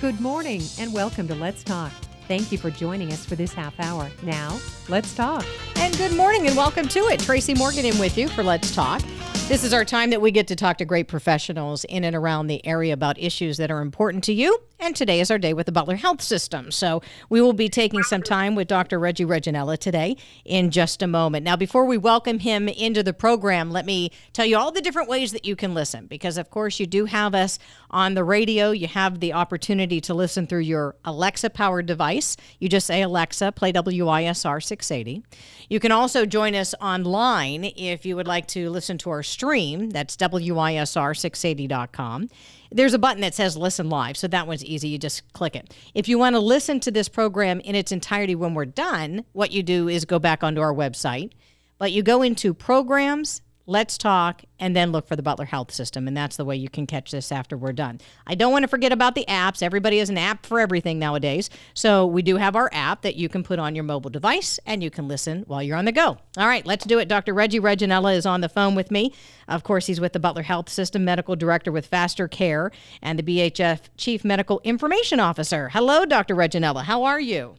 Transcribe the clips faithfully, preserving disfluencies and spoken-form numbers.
Good morning and welcome to Let's Talk. Thank you for joining us for this half hour. Now, let's talk. And good morning and welcome to it. Tracy Morgan in with you for Let's Talk. This is our time that we get to talk to great professionals in and around the area about issues that are important to you. And today is our day with the Butler Health System. So we will be taking some time with Doctor Reggie Regginella today in just a moment. Now, before we welcome him into the program, let me tell you all the different ways that you can listen, because of course you do have us on the radio. You have the opportunity to listen through your Alexa-powered device. You just say, Alexa, play W I S R six eighty. You can also join us online if you would like to listen to our stream. That's W I S R six eighty dot com. There's a button that says listen live, so that one's easy. You just click it. If you want to listen to this program in its entirety when we're done, what you do is go back onto our website, but you go into programs, Let's Talk, and then look for the Butler Health System, and that's the way you can catch this after we're done. I don't want to forget about the apps. Everybody has an app for everything nowadays, so we do have our app that you can put on your mobile device, and you can listen while you're on the go. All right, let's do it. Doctor Reggie Regginella is on the phone with me. Of course, he's with the Butler Health System, Medical Director with Faster Care, and the B H F Chief Medical Information Officer. Hello, Doctor Regginella. How are you?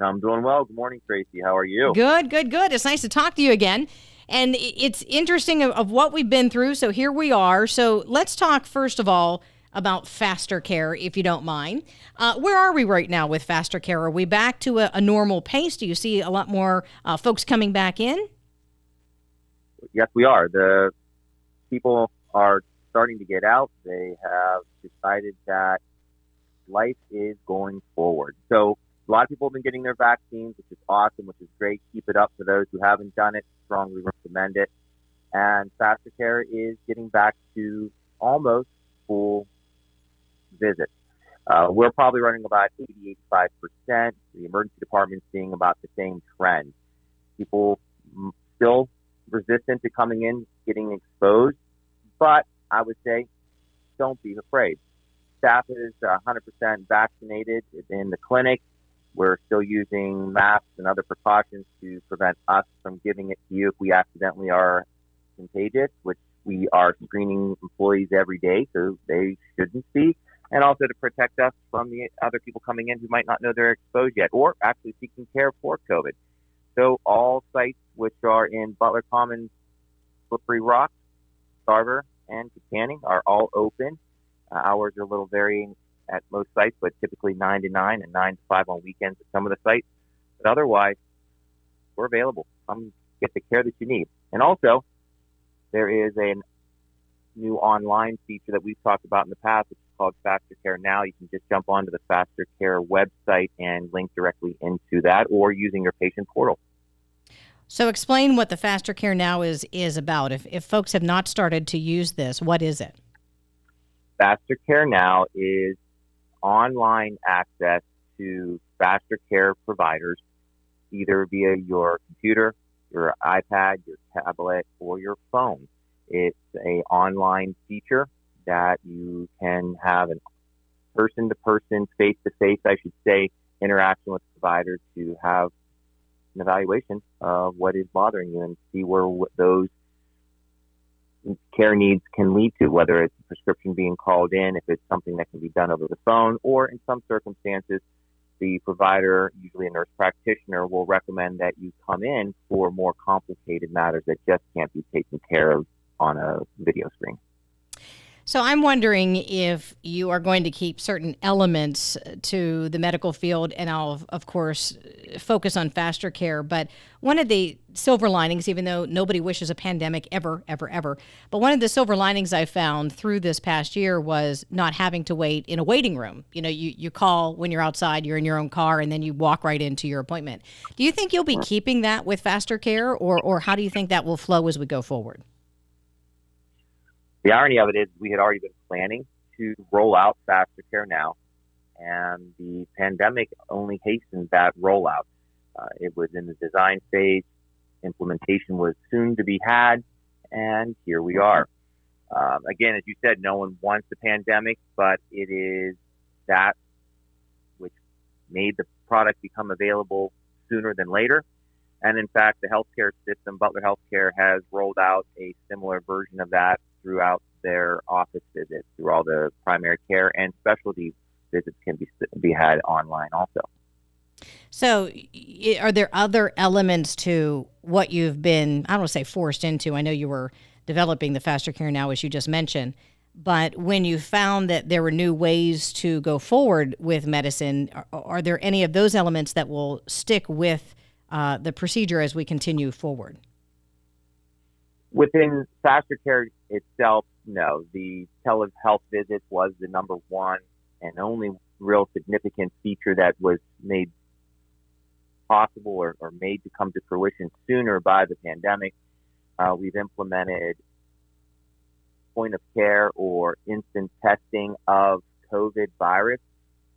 I'm doing well. Good morning, Tracy. How are you? Good, good, good. It's nice to talk to you again. And it's interesting of, of what we've been through, so here we are. So let's talk, first of all, about Faster Care, if you don't mind. Uh, where are we right now with Faster Care? Are we back to a, a normal pace? Do you see a lot more uh, folks coming back in? Yes, we are. The people are starting to get out. They have decided that life is going forward. So a lot of people have been getting their vaccines, which is awesome, which is great. Keep it up for those who haven't done it. Strongly recommend it. And Faster Care is getting back to almost full visits. Uh, we're probably running about eighty, eighty-five percent. The emergency department is seeing about the same trend. People still resistant to coming in, getting exposed. But I would say don't be afraid. Staff is one hundred percent vaccinated in the clinic. We're still using masks and other precautions to prevent us from giving it to you if we accidentally are contagious, which we are screening employees every day, so they shouldn't be, and also to protect us from the other people coming in who might not know they're exposed yet or actually seeking care for COVID. So all sites which are in Butler Commons, Slippery Rock, Sarver, and Katanning are all open. Uh, hours are a little varying at most sites, but typically nine to nine and nine to five on weekends at some of the sites. But otherwise, we're available. Come get the care that you need. And also, there is a new online feature that we've talked about in the past, which is called Faster Care Now. You can just jump onto the Faster Care website and link directly into that or using your patient portal. So explain what the Faster Care Now is, is about. If, if folks have not started to use this, what is it? Faster Care Now is online access to Faster Care providers, either via your computer, your iPad, your tablet, or your phone. It's an online feature that you can have a person-to-person, face-to-face, I should say, interaction with providers to have an evaluation of what is bothering you and see where those care needs can lead to, whether it's a prescription being called in, if it's something that can be done over the phone, or in some circumstances, the provider, usually a nurse practitioner, will recommend that you come in for more complicated matters that just can't be taken care of on a video screen. So I'm wondering if you are going to keep certain elements to the medical field, and I'll, of course, focus on Faster Care. But one of the silver linings, even though nobody wishes a pandemic ever, ever, ever, but one of the silver linings I found through this past year was not having to wait in a waiting room. You know, you, you call when you're outside, you're in your own car, and then you walk right into your appointment. Do you think you'll be keeping that with Faster Care, or, or how do you think that will flow as we go forward? The irony of it is we had already been planning to roll out Faster Care Now, and the pandemic only hastened that rollout. Uh, it was in the design phase. Implementation was soon to be had, and here we are. Um, again, as you said, no one wants the pandemic, but it is that which made the product become available sooner than later. And in fact, the healthcare system, Butler Healthcare, has rolled out a similar version of that throughout their office visits, through all the primary care and specialty visits can be be had online also. So are there other elements to what you've been, I don't want to say forced into, I know you were developing the Faster Care Now, as you just mentioned, but when you found that there were new ways to go forward with medicine, are, are there any of those elements that will stick with uh, the procedure as we continue forward? Within Faster Care itself, no. The telehealth visit was the number one and only real significant feature that was made possible or, or made to come to fruition sooner by the pandemic. Uh, we've implemented point of care or instant testing of COVID virus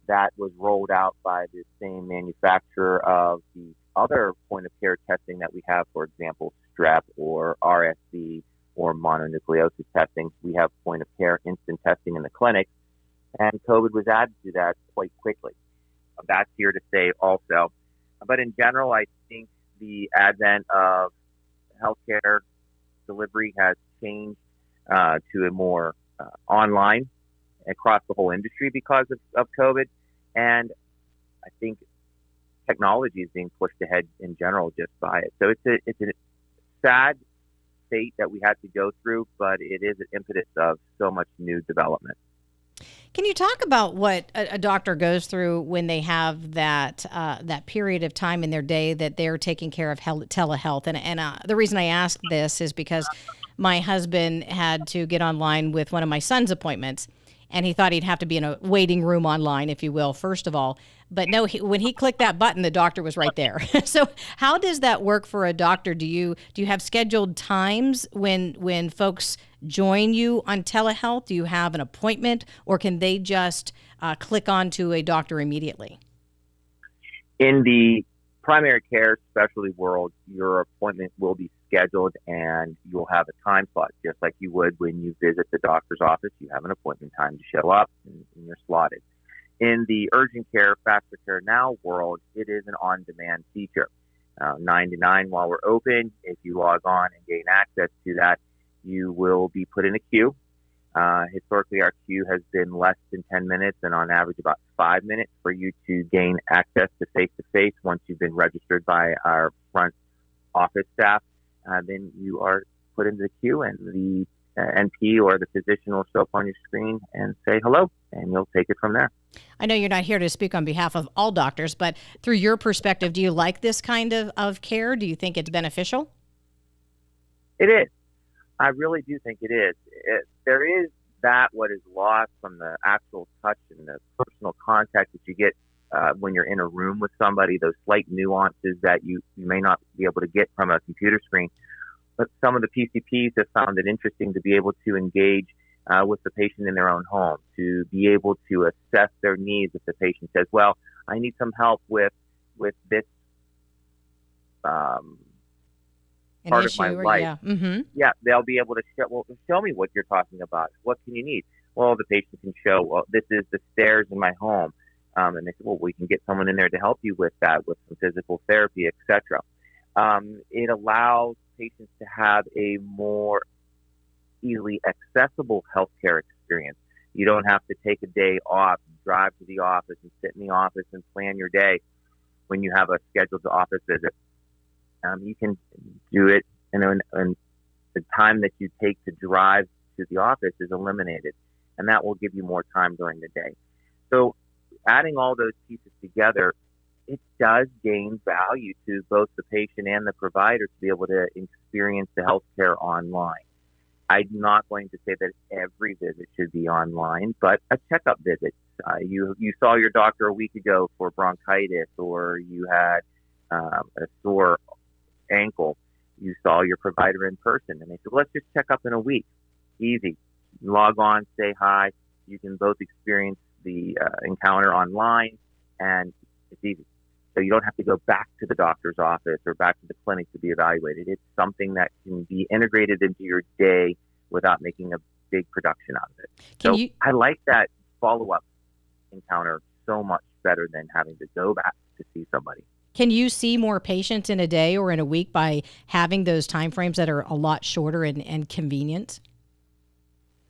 that was rolled out by the same manufacturer of the other point of care testing that we have, for example, strep or R S V or mononucleosis testing. We have point of care instant testing in the clinic, and COVID was added to that quite quickly. That's here to stay also. But in general, I think the advent of healthcare delivery has changed uh, to a more uh, online across the whole industry because of, of COVID. And I think technology is being pushed ahead in general just by it. So it's a, it's a sad state that we had to go through, but it is an impetus of so much new development. Can you talk about what a doctor goes through when they have that uh, that period of time in their day that they're taking care of telehealth? And, and uh, the reason I ask this is because my husband had to get online with one of my son's appointments, and he thought he'd have to be in a waiting room online, if you will, first of all. But no, he, when he clicked that button, the doctor was right there. So how does that work for a doctor? Do you do you have scheduled times when when folks join you on telehealth? Do you have an appointment, or can they just uh, click on to a doctor immediately? In the primary care specialty world, your appointment will be scheduled and you'll have a time slot, just like you would when you visit the doctor's office. You have an appointment time to show up, and, and you're slotted. In the urgent care, Faster Care Now world, it is an on-demand feature. Uh, nine to nine while we're open, if you log on and gain access to that, you will be put in a queue. Uh, historically, our queue has been less than ten minutes and on average about five minutes for you to gain access to face-to-face once you've been registered by our front office staff. Uh, then you are put into the queue, and the uh, N P or the physician will show up on your screen and say hello, and you'll take it from there. I know you're not here to speak on behalf of all doctors, but through your perspective, do you like this kind of, of care? Do you think it's beneficial? It is. I really do think it is. It, there is that what is lost from the actual touch and the personal contact that you get uh, when you're in a room with somebody, those slight nuances that you, you may not be able to get from a computer screen. But some of the P C Ps have found it interesting to be able to engage uh, with the patient in their own home, to be able to assess their needs if the patient says, well, I need some help with, with this um part of my life. Yeah. Mm-hmm. Yeah, they'll be able to show, well, show me what you're talking about. What can you need? Well, the patient can show, well, this is the stairs in my home. Um, and they say, well, we can get someone in there to help you with that, with some physical therapy, et cetera. Um, it allows patients to have a more easily accessible healthcare experience. You don't have to take a day off, drive to the office and sit in the office and plan your day when you have a scheduled office visit. Um, you can do it, you know, and, and the time that you take to drive to the office is eliminated, and that will give you more time during the day. So adding all those pieces together, it does gain value to both the patient and the provider to be able to experience the healthcare online. I'm not going to say that every visit should be online, but a checkup visit. Uh, you, you saw your doctor a week ago for bronchitis, or you had um, a sore ankle. You saw your provider in person, and they said, well, let's just check up in a week. Easy. Log on, say hi. You can both experience the uh, encounter online, and it's easy. So you don't have to go back to the doctor's office or back to the clinic to be evaluated. It's something that can be integrated into your day without making a big production out of it. Can so you- I like that follow-up encounter so much better than having to go back to see somebody. Can you see more patients in a day or in a week by having those time frames that are a lot shorter and, and convenient?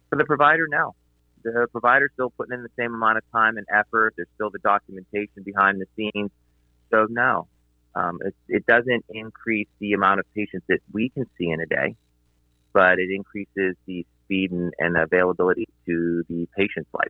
For the provider, no. the provider's still putting in the same amount of time and effort. There's still the documentation behind the scenes. So no, um, it, it doesn't increase the amount of patients that we can see in a day, but it increases the speed and, and availability to the patient's life.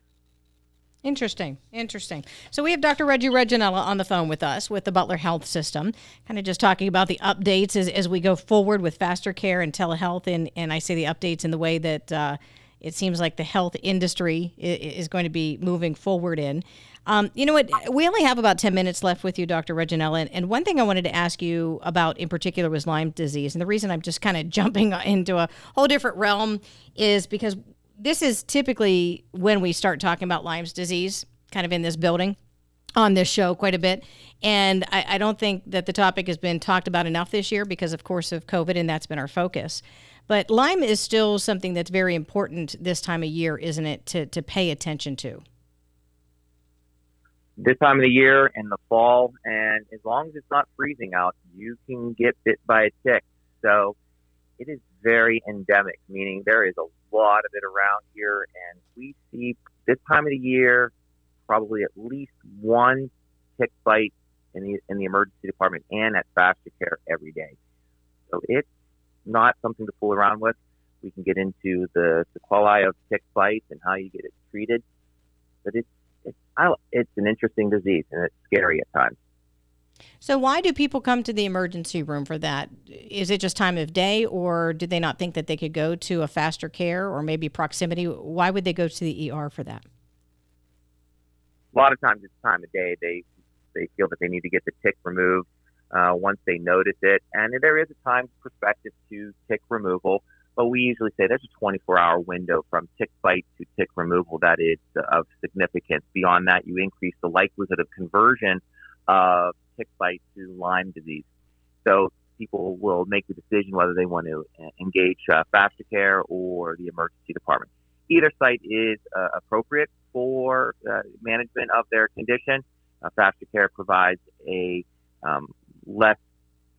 Interesting. Interesting. So we have Doctor Reggie Regginella on the phone with us with the Butler Health System, kind of just talking about the updates as, as we go forward with faster care and telehealth. And, and I say the updates in the way that uh, it seems like the health industry is going to be moving forward in. Um, you know what? We only have about ten minutes left with you, Doctor Regginella. And, and one thing I wanted to ask you about in particular was Lyme disease. And the reason I'm just kind of jumping into a whole different realm is because this is typically when we start talking about Lyme's disease, kind of in this building, on this show quite a bit. And I, I don't think that the topic has been talked about enough this year because, of course, of COVID, and that's been our focus. But Lyme is still something that's very important this time of year, isn't it, to, to pay attention to? This time of the year in the fall, and as long as it's not freezing out, you can get bit by a tick. So it is very endemic, meaning there is a lot of it around here, and we see this time of the year probably at least one tick bite in the in the emergency department and at Faster Care every day. So it's not something to fool around with. We can get into the sequelae of tick bites and how you get it treated, but it's it's I, it's an interesting disease, and it's scary at times. So why do people come to the emergency room for that? Is it just time of day, or did they not think that they could go to a faster care or maybe proximity? Why would they go to the E R for that? A lot of times it's time of day. They they feel that they need to get the tick removed uh, once they notice it. And there is a time perspective to tick removal, but we usually say there's a twenty-four hour window from tick bite to tick removal that is of significance. Beyond that, you increase the likelihood of conversion of tick bite to Lyme disease. So people will make the decision whether they want to engage uh, Faster Care or the emergency department. Either site is uh, appropriate for uh, management of their condition. Uh, Faster Care provides a um, less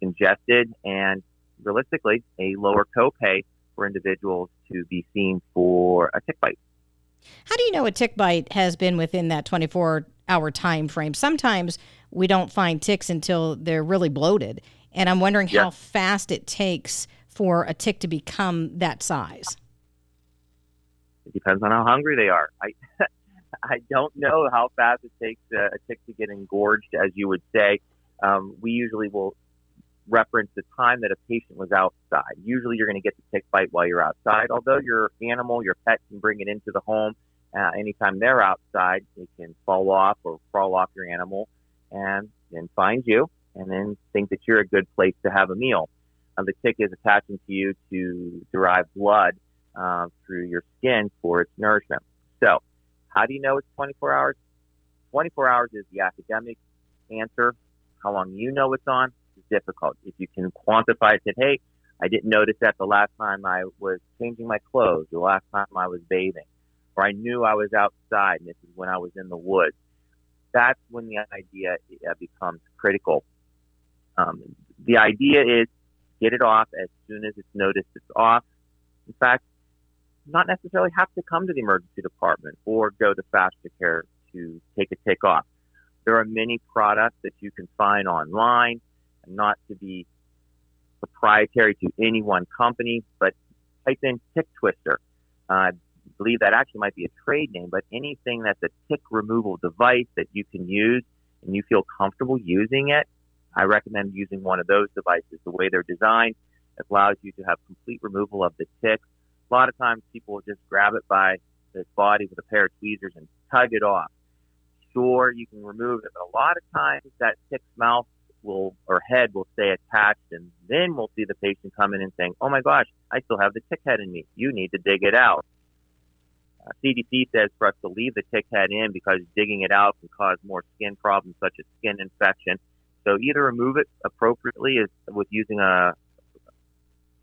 congested and realistically a lower copay for individuals to be seen for a tick bite. How do you know a tick bite has been within that twenty-four hour time frame? Sometimes we don't find ticks until they're really bloated, and I'm wondering yes. how fast it takes for a tick to become that size. It depends on how hungry they are. I I don't know how fast it takes a, a tick to get engorged, as you would say. Um, we usually will reference the time that a patient was outside. Usually you're going to get the tick bite while you're outside, although your animal, your pet can bring it into the home. Uh, anytime they're outside, they can fall off or crawl off your animal and then find you and then think that you're a good place to have a meal. Uh, the tick is attaching to you to derive blood uh, through your skin for its nourishment. So how do you know it's twenty-four hours? twenty-four hours is the academic answer. How long you know it's on is difficult. If you can quantify it, that, hey, I didn't notice that the last time I was changing my clothes, the last time I was bathing, or I knew I was outside and this is when I was in the woods. That's when the idea becomes critical. Um, the idea is get it off as soon as it's noticed it's off. In fact, not necessarily have to come to the emergency department or go to Faster Care to take a tick off. There are many products that you can find online, not to be proprietary to any one company, but type in Tick Twister. Uh, I believe that actually might be a trade name, but anything that's a tick removal device that you can use and you feel comfortable using it, I recommend using one of those devices. The way they're designed allows you to have complete removal of the tick. A lot of times people will just grab it by the body with a pair of tweezers and tug it off. Sure, you can remove it, but a lot of times that tick's mouth will or head will stay attached, and then we'll see the patient come in and saying, oh my gosh, I still have the tick head in me. You need to dig it out. Uh, C D C says for us to leave the tick head in because digging it out can cause more skin problems such as skin infection. So either remove it appropriately is, with using a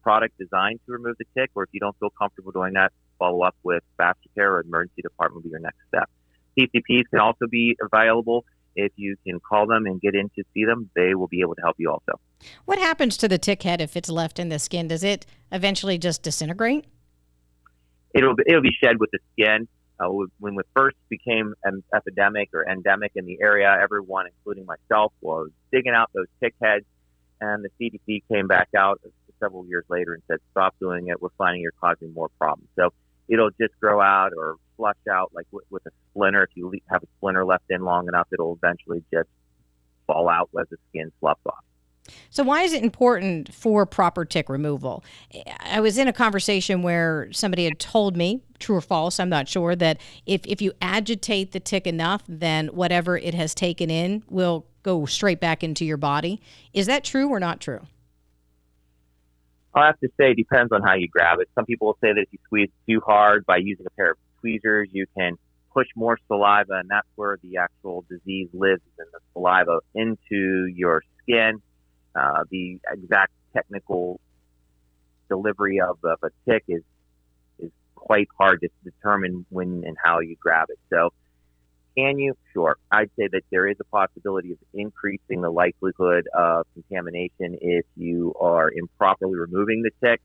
product designed to remove the tick, or if you don't feel comfortable doing that, follow up with Faster Care or emergency department will be your next step. P C Ps can also be available. If you can call them and get in to see them, they will be able to help you also. What happens to the tick head if it's left in the skin? Does it eventually just disintegrate? It'll be, it'll be shed with the skin. Uh, when it first became an epidemic or endemic in the area, everyone, including myself, was digging out those tick heads, and the C D C came back out several years later and said, stop doing it. We're finding you're causing more problems. So it'll just grow out or flush out like with, with a splinter. If you have a splinter left in long enough, it'll eventually just fall out as the skin sloughs off. So why is it important for proper tick removal? I was in a conversation where somebody had told me, true or false, I'm not sure, that if, if you agitate the tick enough, then whatever it has taken in will go straight back into your body. Is that true or not true? I'll have to say it depends on how you grab it. Some people will say that if you squeeze too hard by using a pair of tweezers, you can push more saliva, and that's where the actual disease lives, in the saliva into your skin. Uh, the exact technical delivery of, of a tick is is quite hard to determine when and how you grab it. So can you? Sure. I'd say that there is a possibility of increasing the likelihood of contamination if you are improperly removing the tick.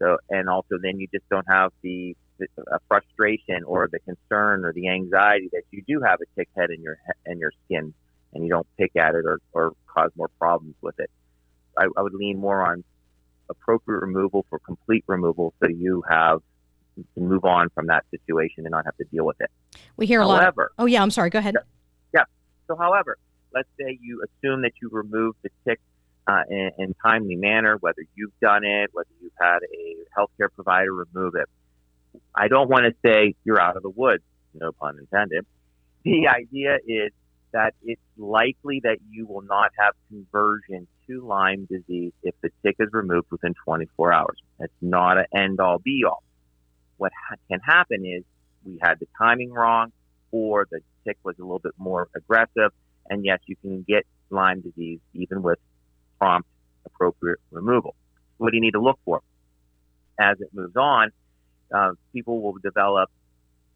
So, and also then you just don't have the, the uh, frustration or the concern or the anxiety that you do have a tick head in your in your skin, and you don't pick at it or, or cause more problems with it. I, I would lean more on appropriate removal for complete removal, so you have you can move on from that situation and not have to deal with it. We hear a however, lot. Of, oh, yeah, I'm sorry. Go ahead. Yeah. yeah. So, however, let's say you assume that you removed the tick uh, in a timely manner, whether you've done it, whether you've had a healthcare provider remove it. I don't want to say you're out of the woods, no pun intended. The idea is that it's likely that you will not have conversion to Lyme disease if the tick is removed within twenty-four hours. That's not an end-all, be-all. What ha- can happen is we had the timing wrong, or the tick was a little bit more aggressive, and yes, you can get Lyme disease even with prompt, appropriate removal. What do you need to look for? As it moves on, uh, people will develop,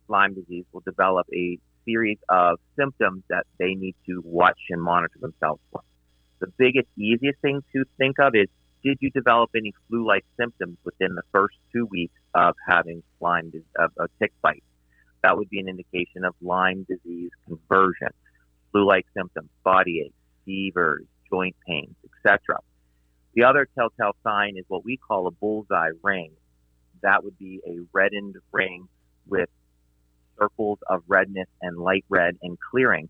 Lyme disease will develop a series of symptoms that they need to watch and monitor themselves for. The biggest, easiest thing to think of is, did you develop any flu-like symptoms within the first two weeks of having Lyme of a tick bite? That would be an indication of Lyme disease conversion. Flu-like symptoms, body aches, fevers, joint pains, et cetera. The other telltale sign is what we call a bullseye ring. That would be a reddened ring with circles of redness and light red and clearing,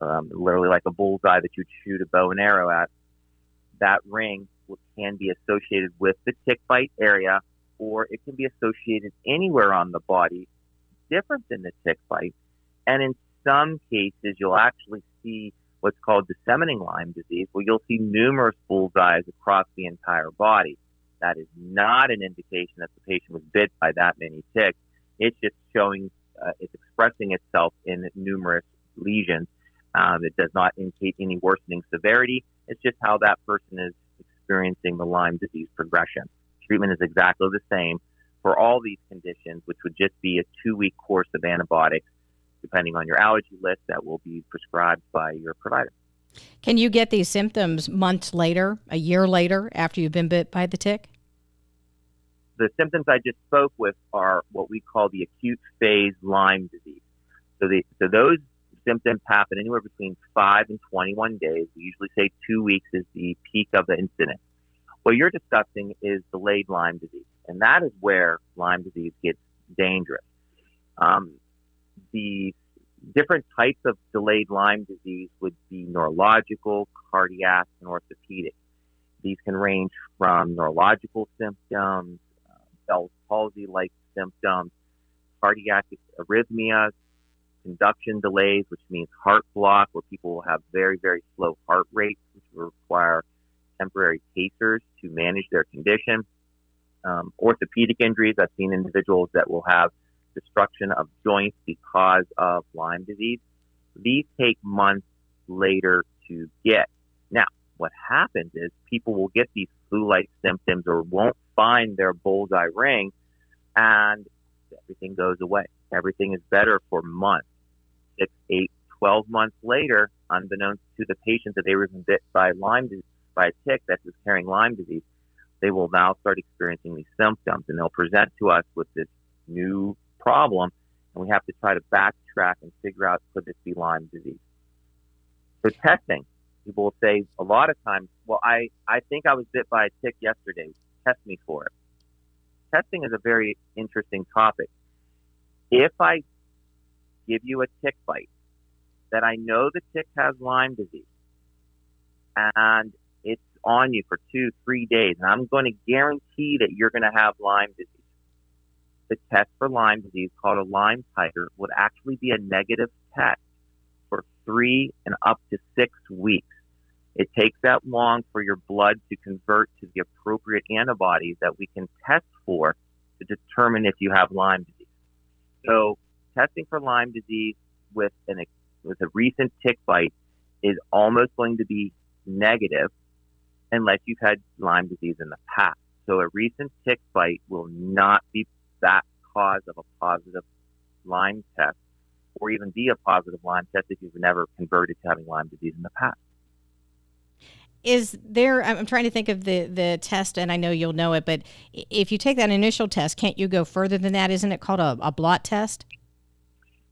um, literally like a bullseye that you'd shoot a bow and arrow at. That ring can be associated with the tick bite area, or it can be associated anywhere on the body different than the tick bite. And in some cases, you'll actually see what's called disseminating Lyme disease, where you'll see numerous bullseyes across the entire body. That is not an indication that the patient was bit by that many ticks. It's just showing Uh, it's expressing itself in numerous lesions. Um, it does not indicate any worsening severity. It's just how that person is experiencing the Lyme disease progression. Treatment is exactly the same for all these conditions, which would just be a two-week course of antibiotics, depending on your allergy list, that will be prescribed by your provider. Can you get these symptoms months later, a year later, after you've been bit by the tick? The symptoms I just spoke with are what we call the acute phase Lyme disease. So, the, so those symptoms happen anywhere between five and twenty-one days. We usually say two weeks is the peak of the incidence. What you're discussing is delayed Lyme disease, and that is where Lyme disease gets dangerous. Um, the different types of delayed Lyme disease would be neurological, cardiac, and orthopedic. These can range from neurological symptoms, Bell's palsy-like symptoms, cardiac arrhythmias, conduction delays, which means heart block, where people will have very, very slow heart rates, which will require temporary pacers to manage their condition. Um, orthopedic injuries, I've seen individuals that will have destruction of joints because of Lyme disease. These take months later to get. Now, what happens is people will get these flu-like symptoms or won't find their bullseye ring, and everything goes away. Everything is better for months. Six, eight, twelve months later, unbeknownst to the patient that they were bit by Lyme disease, by a tick that was carrying Lyme disease, they will now start experiencing these symptoms, and they'll present to us with this new problem, and we have to try to backtrack and figure out, could this be Lyme disease? So testing, people will say a lot of times, well, I, I think I was bit by a tick yesterday. Test me for it. Testing is a very interesting topic. If I give you a tick bite that I know the tick has Lyme disease and it's on you for two, three days, and I'm going to guarantee that you're going to have Lyme disease, the test for Lyme disease, called a Lyme titer, would actually be a negative test for three and up to six weeks. It takes that long for your blood to convert to the appropriate antibodies that we can test for to determine if you have Lyme disease. So testing for Lyme disease with an with a recent tick bite is almost going to be negative unless you've had Lyme disease in the past. So a recent tick bite will not be that cause of a positive Lyme test, or even be a positive Lyme test if you've never converted to having Lyme disease in the past. Is there, I'm trying to think of the, the test, and I know you'll know it, but if you take that initial test, can't you go further than that? Isn't it called a, a blot test?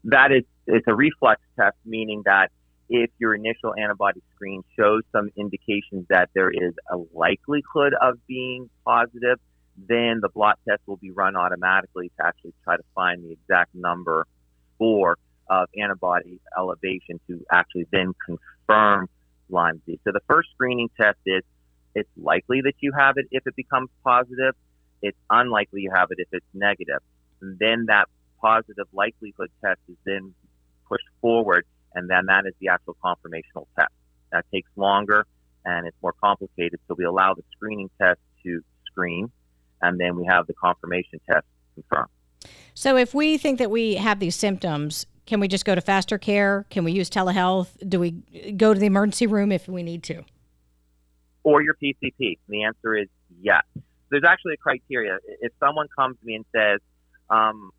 That is, it's a reflex test, meaning that if your initial antibody screen shows some indications that there is a likelihood of being positive, then the blot test will be run automatically to actually try to find the exact number score of antibody elevation to actually then confirm Lyme disease. So the first screening test is, it's likely that you have it if it becomes positive. It's unlikely you have it if it's negative. And then that positive likelihood test is then pushed forward, and then that is the actual confirmational test. That takes longer, and it's more complicated, so we allow the screening test to screen, and then we have the confirmation test confirmed. So if we think that we have these symptoms, can we just go to Faster Care? Can we use telehealth? Do we go to the emergency room if we need to? Or your P C P? The answer is yes. There's actually a criteria. If someone comes to me and says, um,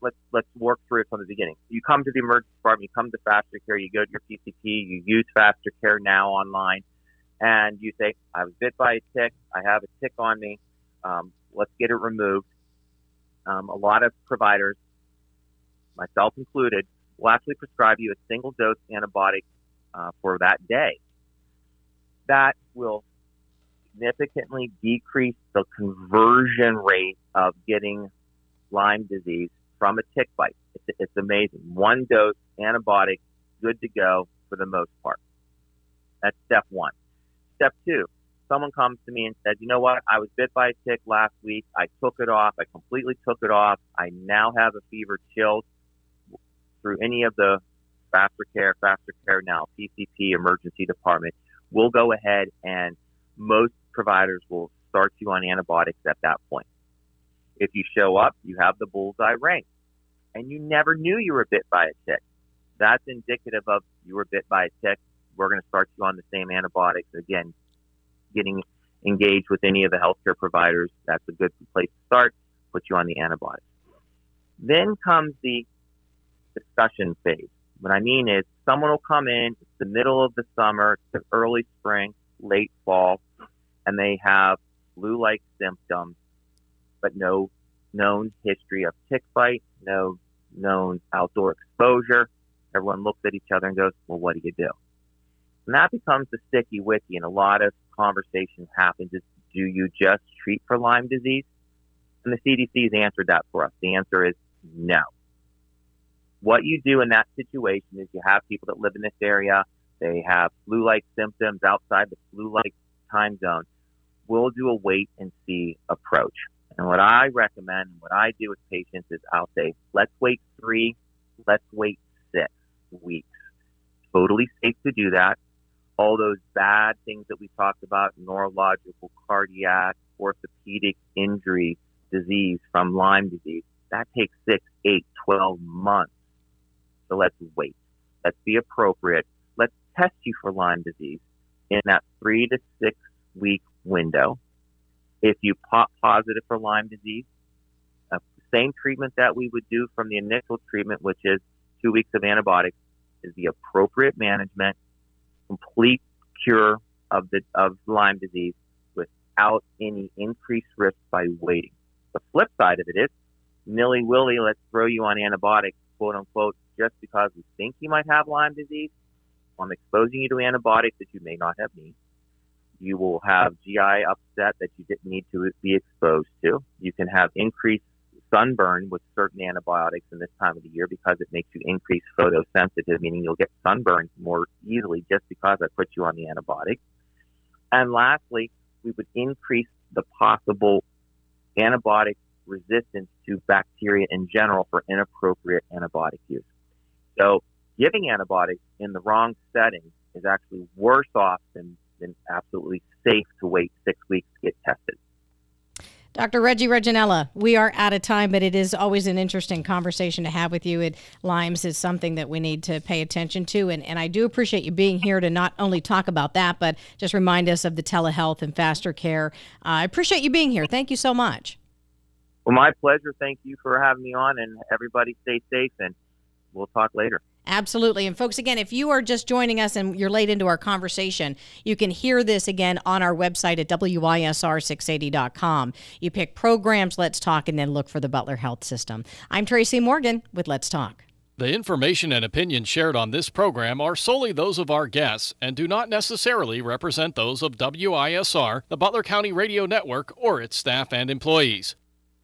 let's let's work through it from the beginning. You come to the emergency department, you come to Faster Care, you go to your P C P, you use Faster Care Now online, and you say, I was bit by a tick, I have a tick on me, um, let's get it removed. Um, a lot of providers, myself included, will actually prescribe you a single-dose antibiotic uh, for that day. That will significantly decrease the conversion rate of getting Lyme disease from a tick bite. It's, it's amazing. One dose antibiotic, good to go for the most part. That's step one. Step two, someone comes to me and says, you know what, I was bit by a tick last week. I took it off. I completely took it off. I now have a fever, chills. Through any of the Faster Care, Faster Care Now, P C P, emergency department, we'll go ahead and most providers will start you on antibiotics at that point. If you show up, you have the bullseye rank, and you never knew you were bit by a tick, that's indicative of you were bit by a tick. We're going to start you on the same antibiotics. Again, getting engaged with any of the healthcare providers, that's a good place to start, put you on the antibiotics. Then comes the discussion phase. What I mean is someone will come in, it's the middle of the summer, it's the early spring, late fall, and they have flu-like symptoms, but no known history of tick bite, no known outdoor exposure. Everyone looks at each other and goes, well, what do you do? And that becomes the sticky wicky, and a lot of conversation happens is, do you just treat for Lyme disease? And the C D C has answered that for us. The answer is no. What you do in that situation is you have people that live in this area, they have flu-like symptoms outside the flu-like time zone. We'll do a wait-and-see approach. And what I recommend, what I do with patients is I'll say, let's wait three, let's wait six weeks. Totally safe to do that. All those bad things that we talked about, neurological, cardiac, orthopedic injury, disease from Lyme disease, that takes six, eight, twelve months. So let's wait. Let's be appropriate. Let's test you for Lyme disease in that three to six week window. If you pop positive for Lyme disease, uh, same treatment that we would do from the initial treatment, which is two weeks of antibiotics, is the appropriate management, complete cure of the of Lyme disease without any increased risk by waiting. The flip side of it is nilly-willy, let's throw you on antibiotics, quote-unquote, just because we think you might have Lyme disease. I'm exposing you to antibiotics that you may not have need. You will have G I upset that you didn't need to be exposed to. You can have increased sunburn with certain antibiotics in this time of the year because it makes you increase photosensitive, meaning you'll get sunburned more easily just because I put you on the antibiotic. And lastly, we would increase the possible antibiotic resistance to bacteria in general for inappropriate antibiotic use. So giving antibiotics in the wrong setting is actually worse off than, than absolutely safe to wait six weeks to get tested. Doctor Reggie Regginella, we are out of time, but it is always an interesting conversation to have with you. It, Lyme's is something that we need to pay attention to, and, and I do appreciate you being here to not only talk about that, but just remind us of the telehealth and faster care. Uh, I appreciate you being here. Thank you so much. Well, my pleasure. Thank you for having me on, and everybody stay safe, and we'll talk later. Absolutely. And folks, again, if you are just joining us and you're late into our conversation, you can hear this again on our website at W I S R six eighty dot com. You pick programs, Let's Talk, and then look for the Butler Health System. I'm Tracy Morgan with Let's Talk. The information and opinions shared on this program are solely those of our guests and do not necessarily represent those of W I S R, the Butler County Radio Network, or its staff and employees.